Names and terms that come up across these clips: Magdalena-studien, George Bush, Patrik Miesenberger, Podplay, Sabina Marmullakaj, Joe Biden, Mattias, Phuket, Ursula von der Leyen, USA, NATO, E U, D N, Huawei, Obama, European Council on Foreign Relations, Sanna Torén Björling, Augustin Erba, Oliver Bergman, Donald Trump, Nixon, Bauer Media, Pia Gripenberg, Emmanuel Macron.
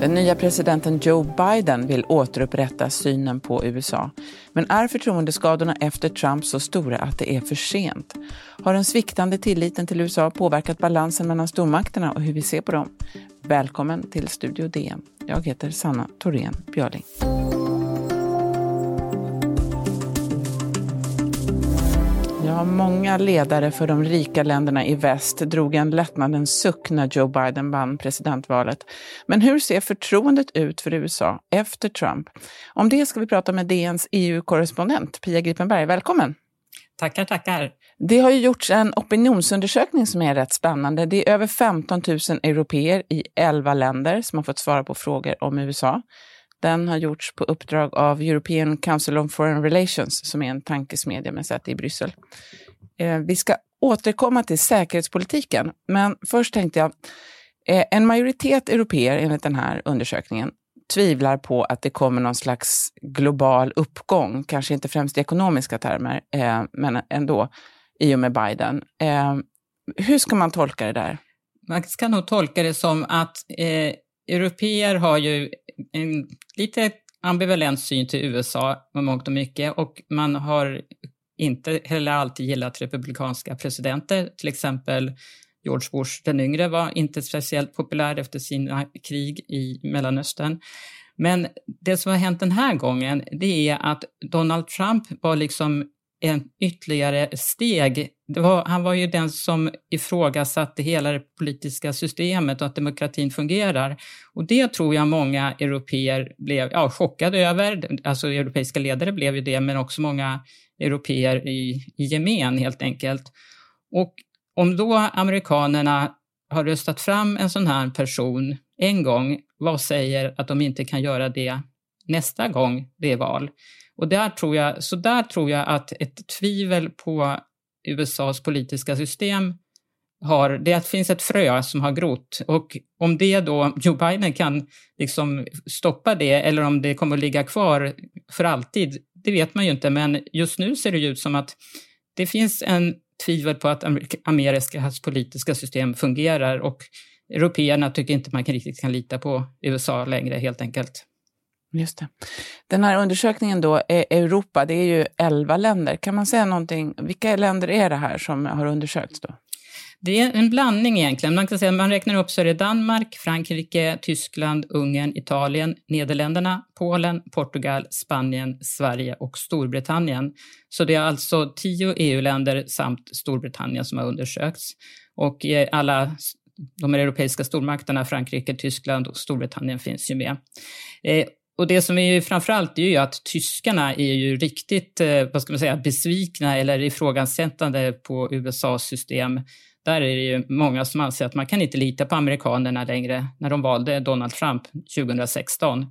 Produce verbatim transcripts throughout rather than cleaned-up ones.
Den nya presidenten Joe Biden vill återupprätta synen på U S A. Men är förtroendeskadorna efter Trump så stora att det är för sent? Har den sviktande tilliten till U S A påverkat balansen mellan stormakterna och hur vi ser på dem? Välkommen till Studio D N. Jag heter Sanna Torén Björling. Ja, många ledare för de rika länderna i väst drog en lättnadens suck när Joe Biden vann presidentvalet. Men hur ser förtroendet ut för U S A efter Trump? Om det ska vi prata med D Ns E U-korrespondent Pia Gripenberg. Välkommen! Tackar, tackar. Det har ju gjorts en opinionsundersökning som är rätt spännande. Det är över femton tusen européer i elva länder som har fått svara på frågor om U S A. Den har gjorts på uppdrag av European Council on Foreign Relations som är en tankesmedja med säte i Bryssel. Eh, vi ska återkomma till säkerhetspolitiken, men först tänkte jag, eh, en majoritet européer enligt den här undersökningen tvivlar på att det kommer någon slags global uppgång, kanske inte främst i ekonomiska termer, eh, men ändå i och med Biden. Eh, hur ska man tolka det där? Man ska nog tolka det som att eh, européer har ju en lite ambivalent syn till U S A med mångt och mycket, och man har inte heller alltid gillat republikanska presidenter, till exempel George Bush den yngre var inte speciellt populär efter sina krig i Mellanöstern. Men det som har hänt den här gången, det är att Donald Trump var liksom en ytterligare steg. Det var, han var ju den som ifrågasatte hela det politiska systemet och att demokratin fungerar. Och det tror jag många européer blev ja, chockade över. Alltså europeiska ledare blev ju det, men också många européer i, i gemen helt enkelt. Och om då amerikanerna har röstat fram en sån här person en gång, vad säger att de inte kan göra det nästa gång det är val? Och där tror jag, så där tror jag att ett tvivel på U S As politiska system har, det finns ett frö som har grott, och om det då Joe Biden kan liksom stoppa det eller om det kommer att ligga kvar för alltid, det vet man ju inte, men just nu ser det ut som att det finns en tvivel på att Amerikas politiska system fungerar, och européerna tycker inte man kan riktigt kan lita på U S A längre helt enkelt. Just det. Den här undersökningen då, Europa, det är ju elva länder. Kan man säga någonting, vilka länder är det här som har undersökts då? Det är en blandning egentligen. Man kan säga, man räknar upp så är det Danmark, Frankrike, Tyskland, Ungern, Italien, Nederländerna, Polen, Portugal, Spanien, Sverige och Storbritannien. Så det är alltså tio E U-länder samt Storbritannien som har undersökts. Och alla de europeiska stormakterna, Frankrike, Tyskland och Storbritannien finns ju med. Och det som är ju framförallt är ju att tyskarna är ju riktigt, vad ska man säga, besvikna eller ifrågasättande på U S As system. Där är det ju många som anser att man kan inte lita på amerikanerna längre när de valde Donald Trump tjugo sexton.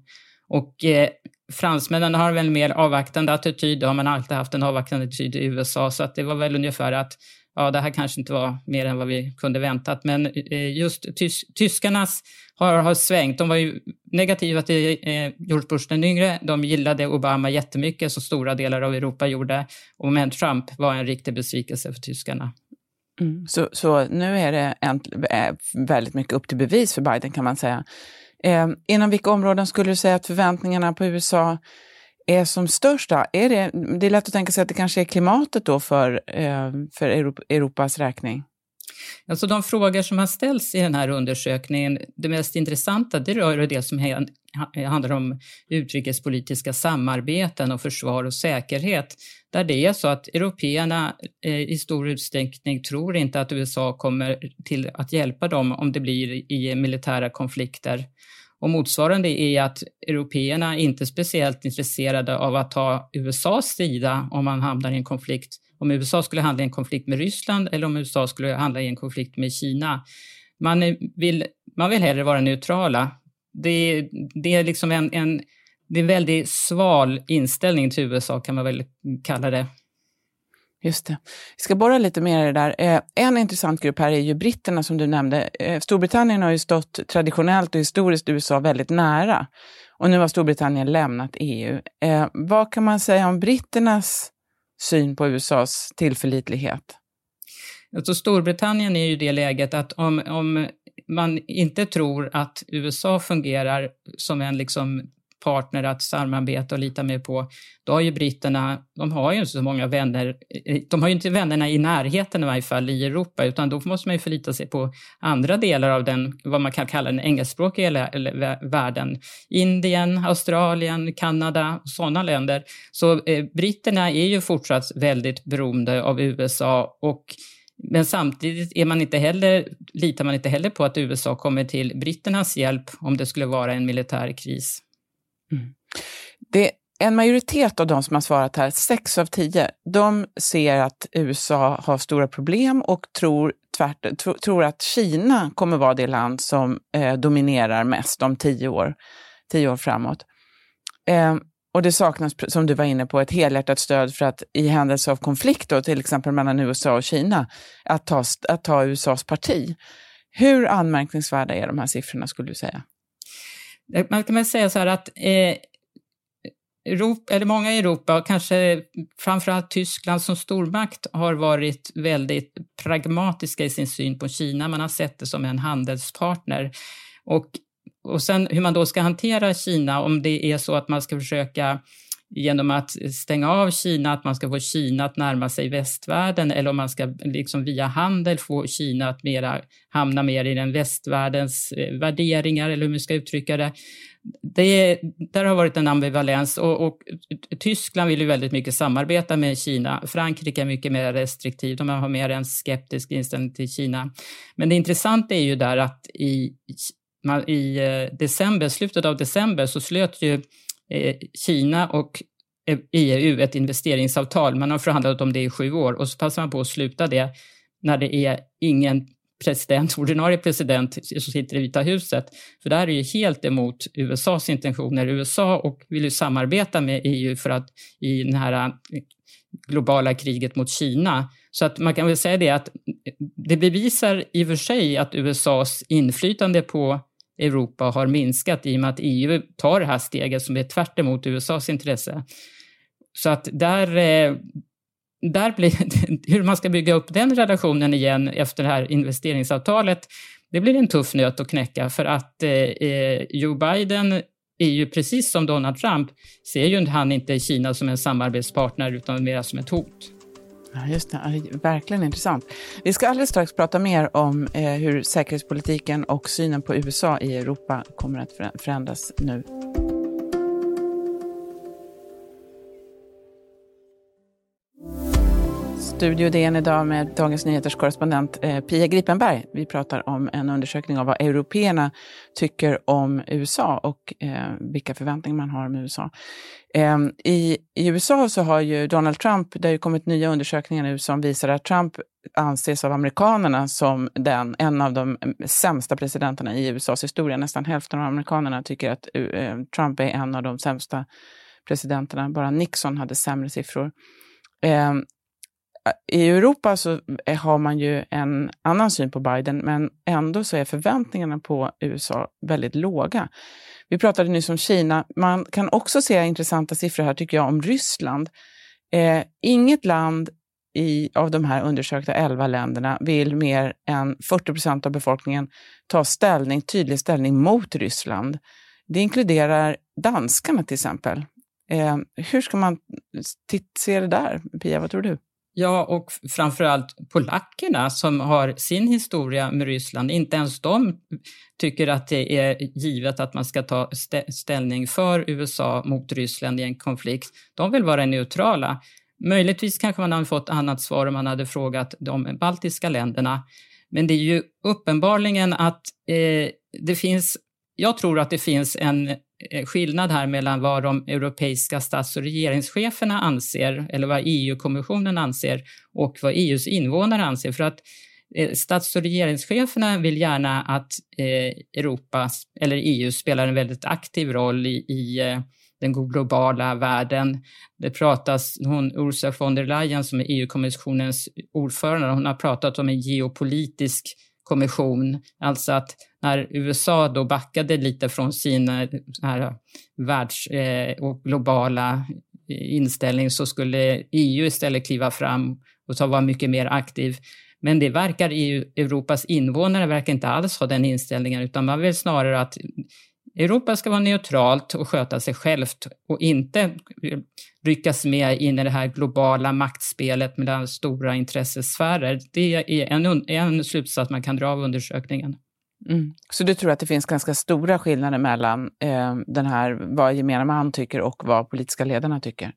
Och eh, fransmännen har väl mer avvaktande attityd, då har man alltid haft en avvaktande attityd i U S A, så att det var väl ungefär att ja, det här kanske inte var mer än vad vi kunde väntat. Men just tys- tyskarnas har, har svängt. De var ju negativa till eh, George Bush den yngre. De gillade Obama jättemycket, som stora delar av Europa gjorde. Och men Trump var en riktig besvikelse för tyskarna. Mm. Så, så nu är det en, väldigt mycket upp till bevis för Biden kan man säga. Eh, inom vilka områden skulle du säga att förväntningarna på U S A är som största? Är det, det är lätt att tänka sig att det kanske är klimatet då för, för Europas räkning. Alltså de frågor som har ställts i den här undersökningen, det mest intressanta, det rör det som handlar om utrikespolitiska samarbeten och försvar och säkerhet. Där det är så att européerna i stor utsträckning tror inte att U S A kommer till att hjälpa dem om det blir i militära konflikter. Och motsvarande är att européerna inte är speciellt intresserade av att ta U S As sida om man hamnar i en konflikt. Om U S A skulle handla i en konflikt med Ryssland eller om U S A skulle handla i en konflikt med Kina. Man vill, man vill hellre vara neutrala. Det, det är liksom en, en, det är en väldigt sval inställning till U S A kan man väl kalla det. Just det. Vi ska borra lite mer i det där. En intressant grupp här är ju britterna som du nämnde. Storbritannien har ju stått traditionellt och historiskt U S A väldigt nära. Och nu har Storbritannien lämnat E U. Eh, vad kan man säga om britternas syn på U S A:s tillförlitlighet? Alltså Storbritannien är ju det läget att om, om man inte tror att U S A fungerar som en liksom partner att samarbeta och lita med på, då har ju britterna, de har ju inte så många vänner, de har ju inte vännerna i närheten i varje fall i Europa, utan då måste man ju förlita sig på andra delar av den, vad man kan kalla den engelskspråkiga världen. Indien, Australien, Kanada, sådana länder. Så eh, britterna är ju fortsatt väldigt beroende av U S A och men samtidigt är man inte heller, litar man inte heller på att U S A kommer till britternas hjälp om det skulle vara en militär kris. Mm. Det, en majoritet av de som har svarat här, sex av tio, de ser att U S A har stora problem och tror, tvärt, tro, tror att Kina kommer vara det land som eh, dominerar mest om tio år, tio år framåt. Eh, och det saknas, som du var inne på, ett helhjärtat stöd för att i händelse av konflikt, då, till exempel mellan U S A och Kina, att ta, att ta U S A:s parti. Hur anmärkningsvärda är de här siffrorna, skulle du säga? Man kan väl säga så här att eh, Europa, eller många i Europa, kanske framförallt Tyskland som stormakt, har varit väldigt pragmatiska i sin syn på Kina. Man har sett det som en handelspartner. Och, och sen hur man då ska hantera Kina, om det är så att man ska försöka genom att stänga av Kina, att man ska få Kina att närma sig västvärlden, eller om man ska liksom via handel få Kina att mera, hamna mer i den västvärldens värderingar, eller hur man ska uttrycka det. Det där har varit en ambivalens och, och Tyskland vill ju väldigt mycket samarbeta med Kina. Frankrike är mycket mer restriktivt och man har mer en skeptisk inställning till Kina. Men det intressanta är ju där att i, i december, slutet av december så slöt ju Kina och E U ett investeringsavtal. Man har förhandlat om det i sju år och så passar man på att sluta det när det är ingen president, ordinarie president som sitter i Vita huset. För det här är ju helt emot U S A:s intentioner. U S A och vill ju samarbeta med E U för att i den här globala kriget mot Kina. Så att man kan väl säga det att det bevisar i och för sig att U S A:s inflytande på Europa har minskat i och med att E U tar det här steget som är tvärt emot U S A:s intresse. Så att där, där blir, hur man ska bygga upp den relationen igen efter det här investeringsavtalet, det blir en tuff nöt att knäcka för att eh, Joe Biden är ju precis som Donald Trump, ser ju han inte Kina som en samarbetspartner utan mer som ett hot. Ja, just det. Verkligen intressant. Vi ska alldeles strax prata mer om eh, hur säkerhetspolitiken och synen på U S A i Europa kommer att förändras nu. Studio D N idag med Dagens Nyheters korrespondent eh, Pia Gripenberg. Vi pratar om en undersökning av vad européerna tycker om U S A och eh, vilka förväntningar man har om U S A. Eh, i, I U S A så har ju Donald Trump, det har ju kommit nya undersökningar nu som visar att Trump anses av amerikanerna som den, en av de sämsta presidenterna i U S A:s historia. Nästan hälften av amerikanerna tycker att eh, Trump är en av de sämsta presidenterna. Bara Nixon hade sämre siffror. Eh, I Europa så har man ju en annan syn på Biden, men ändå så är förväntningarna på U S A väldigt låga. Vi pratade nyss om Kina. Man kan också se intressanta siffror här tycker jag om Ryssland. Eh, inget land i, av de här undersökta elva länderna vill mer än fyrtio procent av befolkningen ta ställning, tydlig ställning mot Ryssland. Det inkluderar danskarna till exempel. Eh, hur ska man titt- se det där? Pia, vad tror du? Ja, och framförallt polackerna som har sin historia med Ryssland. Inte ens de tycker att det är givet att man ska ta stä- ställning för U S A mot Ryssland i en konflikt. De vill vara neutrala. Möjligtvis kanske man hade fått annat svar om man hade frågat de baltiska länderna. Men det är ju uppenbarligen att eh, det finns, jag tror att det finns en skillnad här mellan vad de europeiska stats- och regeringscheferna anser eller vad E U-kommissionen anser och vad E U:s invånare anser. För att stats- och regeringscheferna vill gärna att Europa eller E U spelar en väldigt aktiv roll i, i den globala världen. Det pratas, hon, Ursula von der Leyen som är E U-kommissionens ordförande, hon har pratat om en geopolitisk kommission. Alltså att när U S A då backade lite från sina här världs- och globala inställning, så skulle E U istället kliva fram och så vara mycket mer aktiv. Men det verkar E U, Europas invånare verkar inte alls ha den inställningen, utan man vill snarare att Europa ska vara neutralt och sköta sig självt och inte ryckas med in i det här globala maktspelet mellan stora intressesfärer. Det är en, en slutsats man kan dra av undersökningen. Mm. Så du tror att det finns ganska stora skillnader mellan eh, den här, vad gemene man tycker och vad politiska ledarna tycker?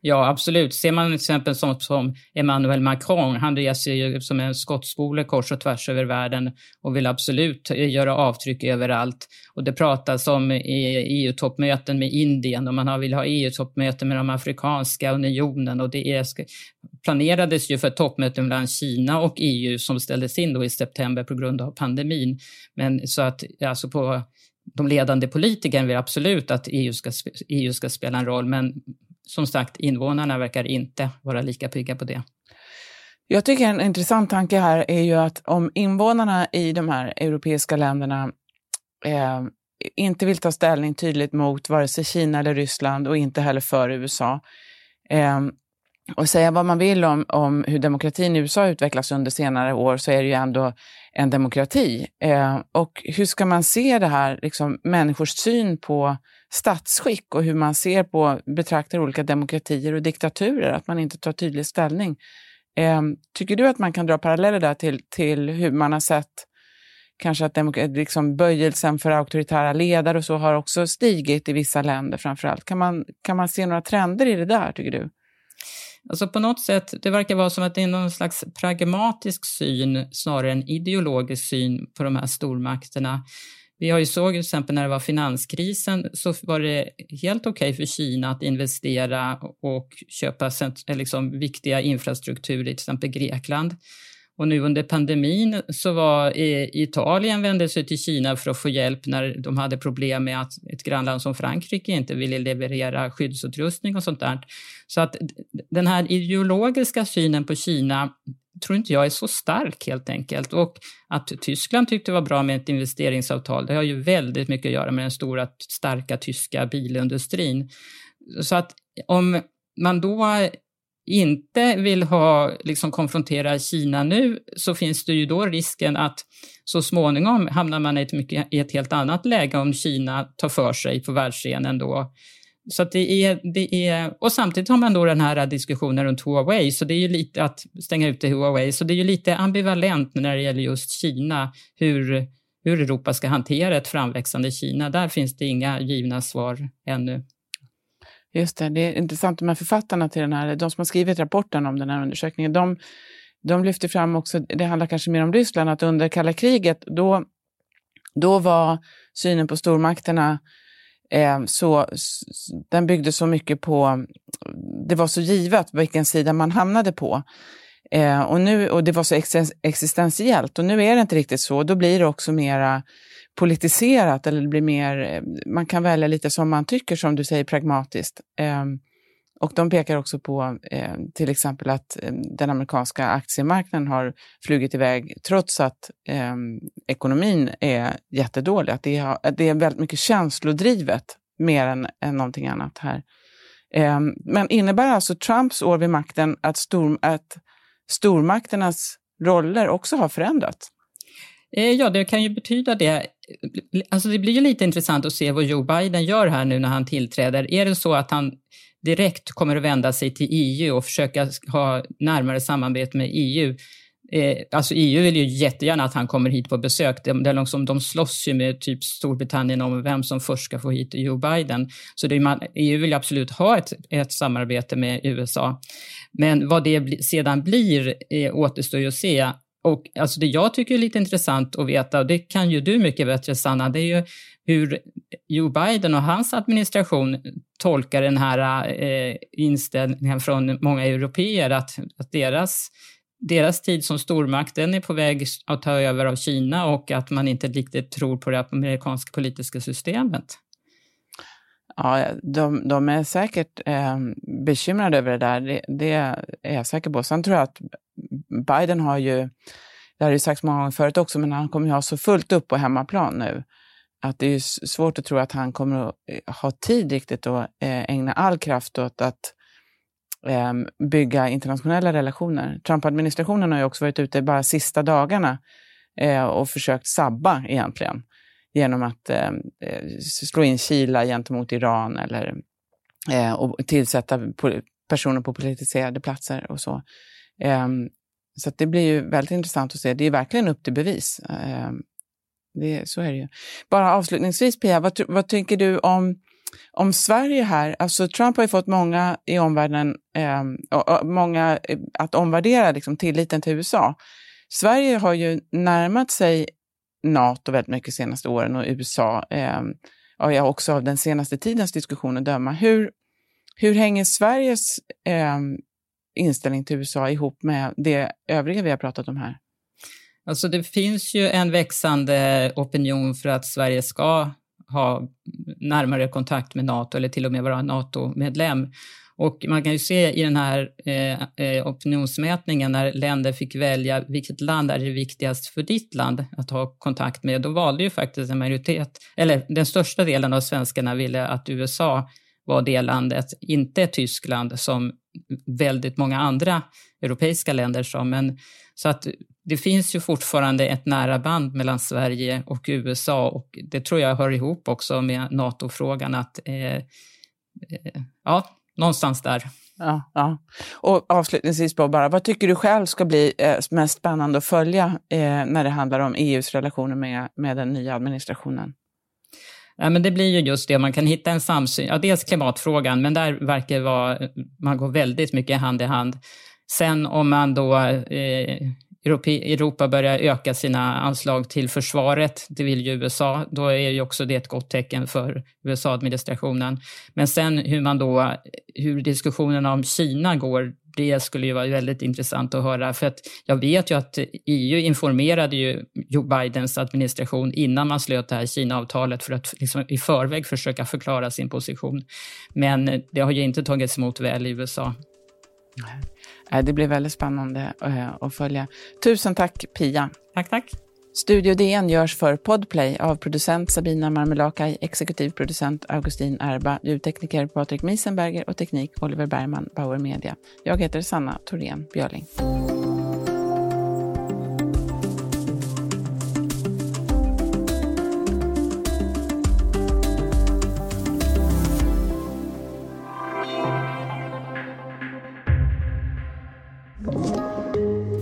Ja, absolut. Ser man till exempel sånt som Emmanuel Macron, han reser ju som en skottspole kors och tvärs över världen och vill absolut göra avtryck överallt. Och det pratas om E U-toppmöten med Indien och man vill ha E U-toppmöten med de afrikanska unionen, och det är, planerades ju för toppmöten mellan Kina och E U som ställdes in då i september på grund av pandemin. Men så att alltså på de ledande politikerna vill absolut att E U ska, E U ska spela en roll, men som sagt, invånarna verkar inte vara lika pigga på det. Jag tycker en intressant tanke här är ju att om invånarna i de här europeiska länderna eh, inte vill ta ställning tydligt mot vare sig Kina eller Ryssland och inte heller för U S A, eh, och säga vad man vill om, om hur demokratin i U S A utvecklas under senare år, så är det ju ändå en demokrati. Eh, och hur ska man se det här, liksom, människors syn på statsskick och hur man ser på, betraktar olika demokratier och diktaturer, att man inte tar tydlig ställning. Eh, tycker du att man kan dra paralleller där till, till hur man har sett kanske att demok- liksom böjelsen för auktoritära ledare och så har också stigit i vissa länder framförallt? Kan man, kan man se några trender i det där, tycker du? Alltså på något sätt, det verkar vara som att det är någon slags pragmatisk syn snarare än ideologisk syn på de här stormakterna. Vi har ju såg till exempel när det var finanskrisen, så var det helt okej för Kina att investera och köpa liksom viktiga infrastruktur i till exempel Grekland. Och nu under pandemin så var Italien vände sig till Kina för att få hjälp när de hade problem med att ett grannland som Frankrike inte ville leverera skyddsutrustning och sånt där. Så att den här ideologiska synen på Kina tror inte jag är så stark helt enkelt. Och att Tyskland tyckte det var bra med ett investeringsavtal, det har ju väldigt mycket att göra med den stora starka tyska bilindustrin. Så att om man då inte vill ha, liksom, konfrontera Kina nu, så finns det ju då risken att så småningom hamnar man i ett, mycket, i ett helt annat läge om Kina tar för sig på världsscenen då. Så att det är, det är, och samtidigt har man då den här diskussionen runt Huawei, så det är ju lite att stänga ut det Huawei, så det är ju lite ambivalent när det gäller just Kina, hur, hur Europa ska hantera ett framväxande Kina. Där finns det inga givna svar ännu. Just det, det är intressant, de här författarna till den här, de som har skrivit rapporten om den här undersökningen, de, de lyfter fram också, det handlar kanske mer om Ryssland, att under kalla kriget, då, då var synen på stormakterna eh, så, den byggde så mycket på, det var så givet vilken sida man hamnade på. Eh, och, nu, och det var så ex- existentiellt, och nu är det inte riktigt så, då blir det också mera politiserat, eller det blir mer, man kan välja lite som man tycker, som du säger, pragmatiskt. Eh, och de pekar också på eh, till exempel att eh, den amerikanska aktiemarknaden har flugit iväg trots att eh, ekonomin är jättedålig, att det, har, att det är väldigt mycket känslodrivet mer än, än någonting annat här. Eh, men innebär alltså Trumps år vid makten att, stor, att stormakternas roller också har förändrats? Ja, det kan ju betyda det. Alltså det blir ju lite intressant att se vad Joe Biden gör här nu när han tillträder. Är det så att han direkt kommer att vända sig till E U och försöka ha närmare samarbete med E U? Alltså E U vill ju jättegärna att han kommer hit på besök. Det är liksom, de slåss ju med typ Storbritannien om vem som först ska få hit Joe Biden. Så det är man, E U vill absolut ha ett, ett samarbete med U S A. Men vad det sedan blir återstår ju att se. Och alltså det jag tycker är lite intressant att veta, och det kan ju du mycket bättre, Sanna, det är ju hur Joe Biden och hans administration tolkar den här eh, inställningen från många européer, att, att deras, deras tid som stormakten är på väg att ta över av Kina, och att man inte riktigt tror på det amerikanska politiska systemet. Ja, de, de är säkert eh, bekymrade över det där, det, det är jag säker på. Sen tror jag att Biden har ju det har ju sagts många gånger förut också, men han kommer ju ha så fullt upp på hemmaplan nu att det är svårt att tro att han kommer att ha tid riktigt att ägna all kraft åt att bygga internationella relationer. Trump-administrationen har ju också varit ute bara sista dagarna och försökt sabba egentligen genom att slå in Kila gentemot Iran eller och tillsätta personer på politiserade platser och så. Så att det blir ju väldigt intressant att se. Det är verkligen upp till bevis. Det, så är det ju. Bara avslutningsvis, Pia, vad, vad tänker du om, om Sverige här? Alltså Trump har ju fått många i omvärlden, eh, och, och, många att omvärdera liksom, tilliten till U S A. Sverige har ju närmat sig NATO väldigt mycket de senaste åren och U S A. Eh, och jag också av den senaste tidens diskussion att döma. Hur, hur hänger Sveriges eh, inställning till U S A ihop med det övriga vi har pratat om här? Alltså det finns ju en växande opinion för att Sverige ska ha närmare kontakt med NATO eller till och med vara NATO-medlem. Och man kan ju se i den här eh, opinionsmätningen när länder fick välja vilket land är det viktigast för ditt land att ha kontakt med. Då valde ju faktiskt en majoritet, eller den största delen av svenskarna ville att U S A var det landet, inte Tyskland som väldigt många andra europeiska länder sa. Men så att det finns ju fortfarande ett nära band mellan Sverige och U S A och det tror jag hör ihop också med NATO-frågan att eh, eh, ja, någonstans där. Ja, ja. Och avslutningsvis bara, vad tycker du själv ska bli eh, mest spännande att följa eh, när det handlar om E U:s relationer med, med den nya administrationen? Ja, men det blir ju just det, man kan hitta en samsyn. Ja, dels klimatfrågan, men där verkar vara, man går väldigt mycket hand i hand. Sen om man då eh, Europa börjar öka sina anslag till försvaret, det vill ju U S A, då är ju också det ett gott tecken för U S A-administrationen. Men sen hur man då, hur diskussionerna om Kina går, det skulle ju vara väldigt intressant att höra. För att jag vet ju att E U informerade ju Joe Bidens administration innan man slöt det här Kina-avtalet för att liksom i förväg försöka förklara sin position. Men det har ju inte tagits emot väl i U S A. Det blir väldigt spännande att följa. Tusen tack, Pia. Tack, tack. Studio D N görs för Podplay av producent Sabina Marmullakaj, exekutiv producent Augustin Erba, ljudtekniker Patrik Miesenberger och teknik Oliver Bergman, Bauer Media. Jag heter Sanna Torén Björling.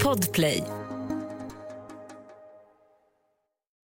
Podplay.